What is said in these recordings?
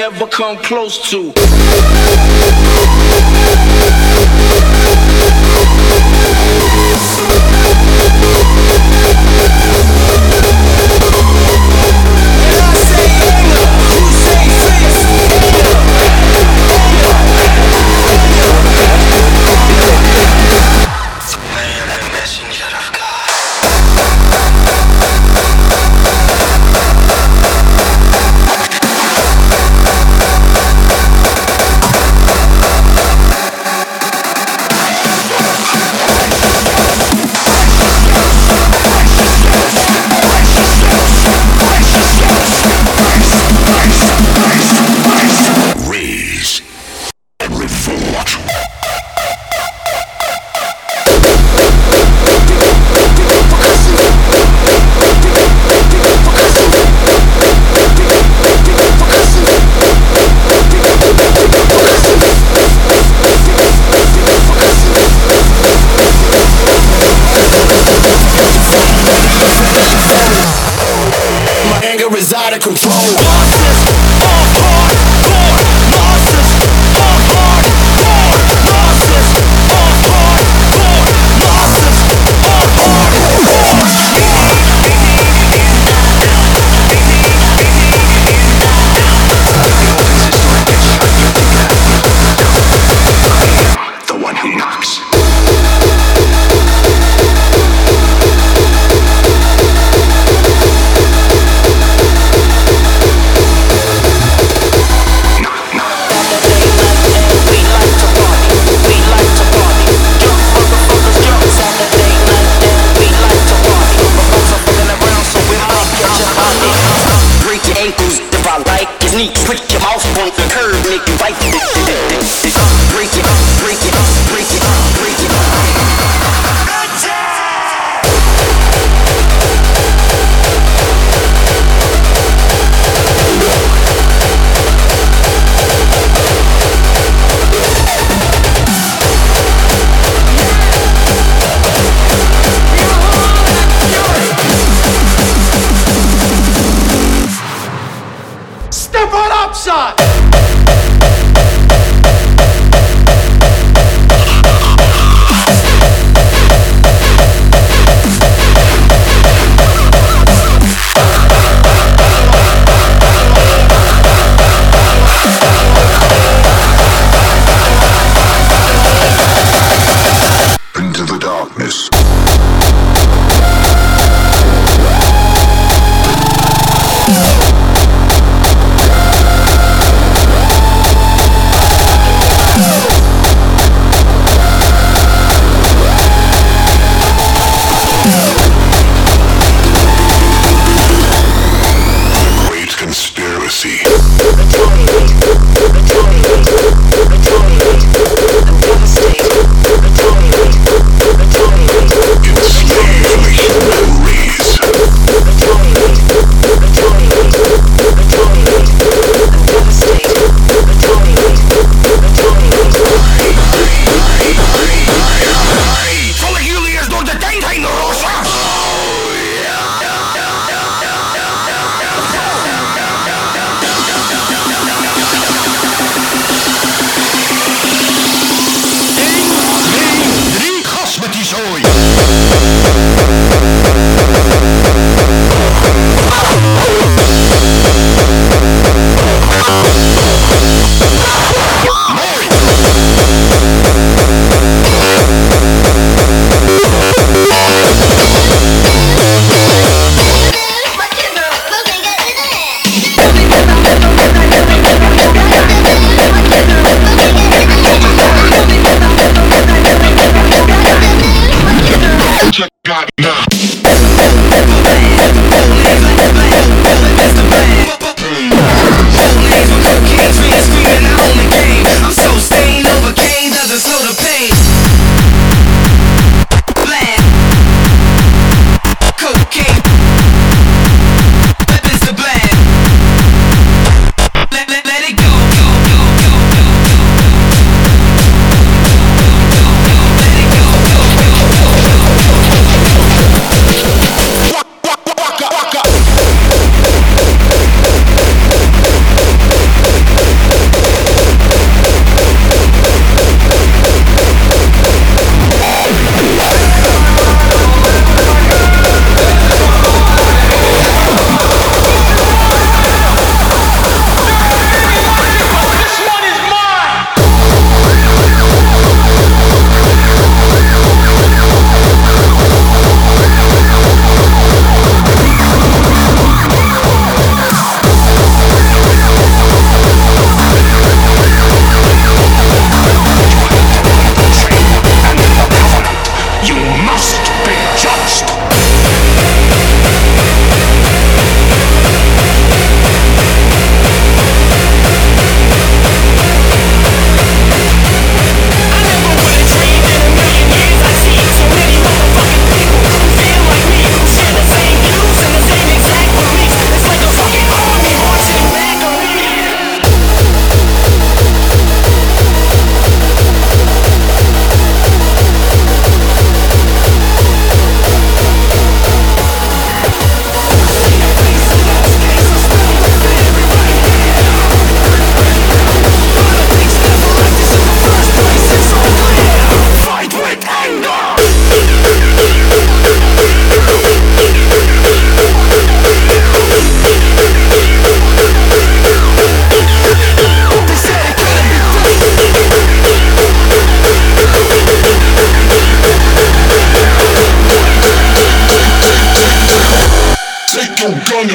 ain't ever come close to.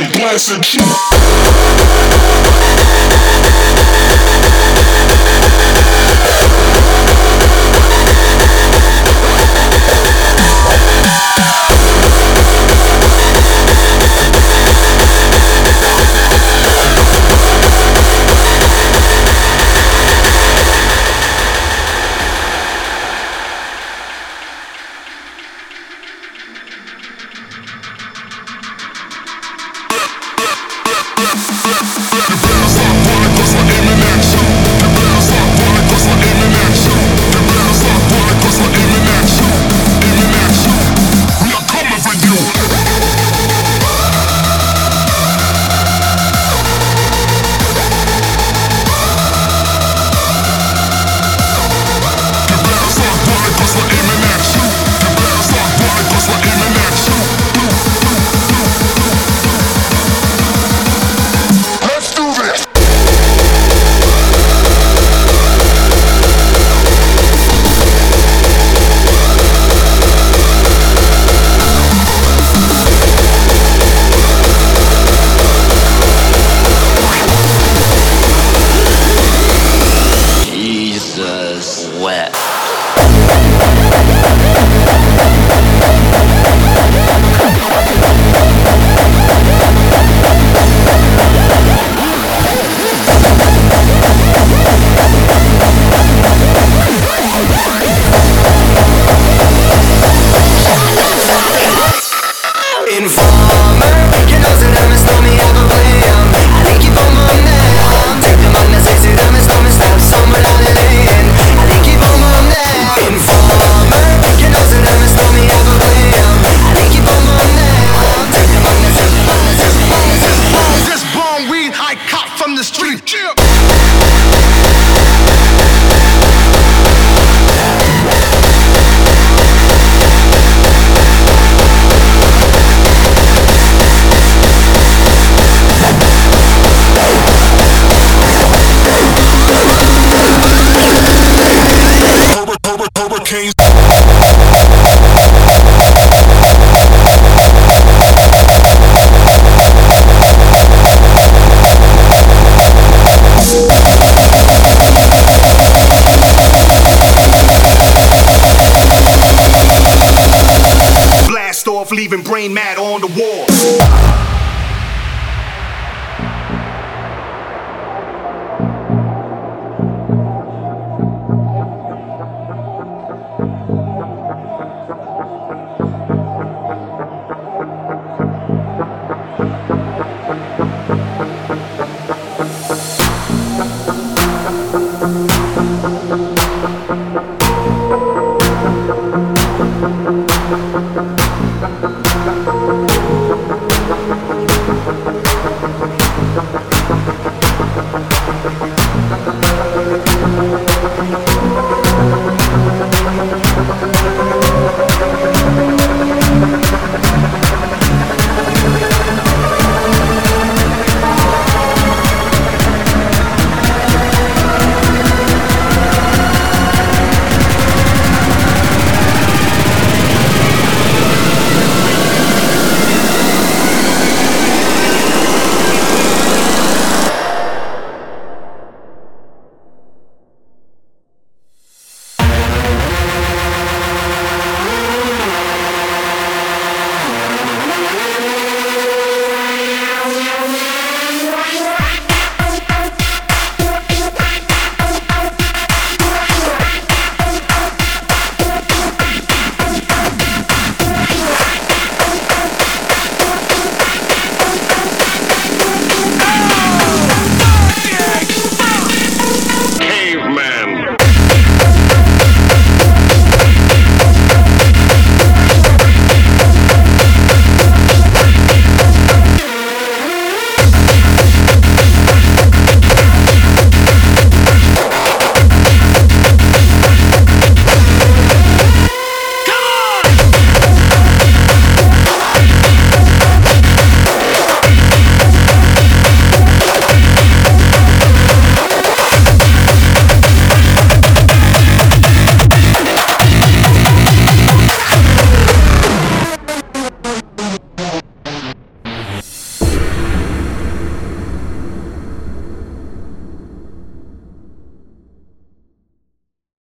and blunts and brain matter.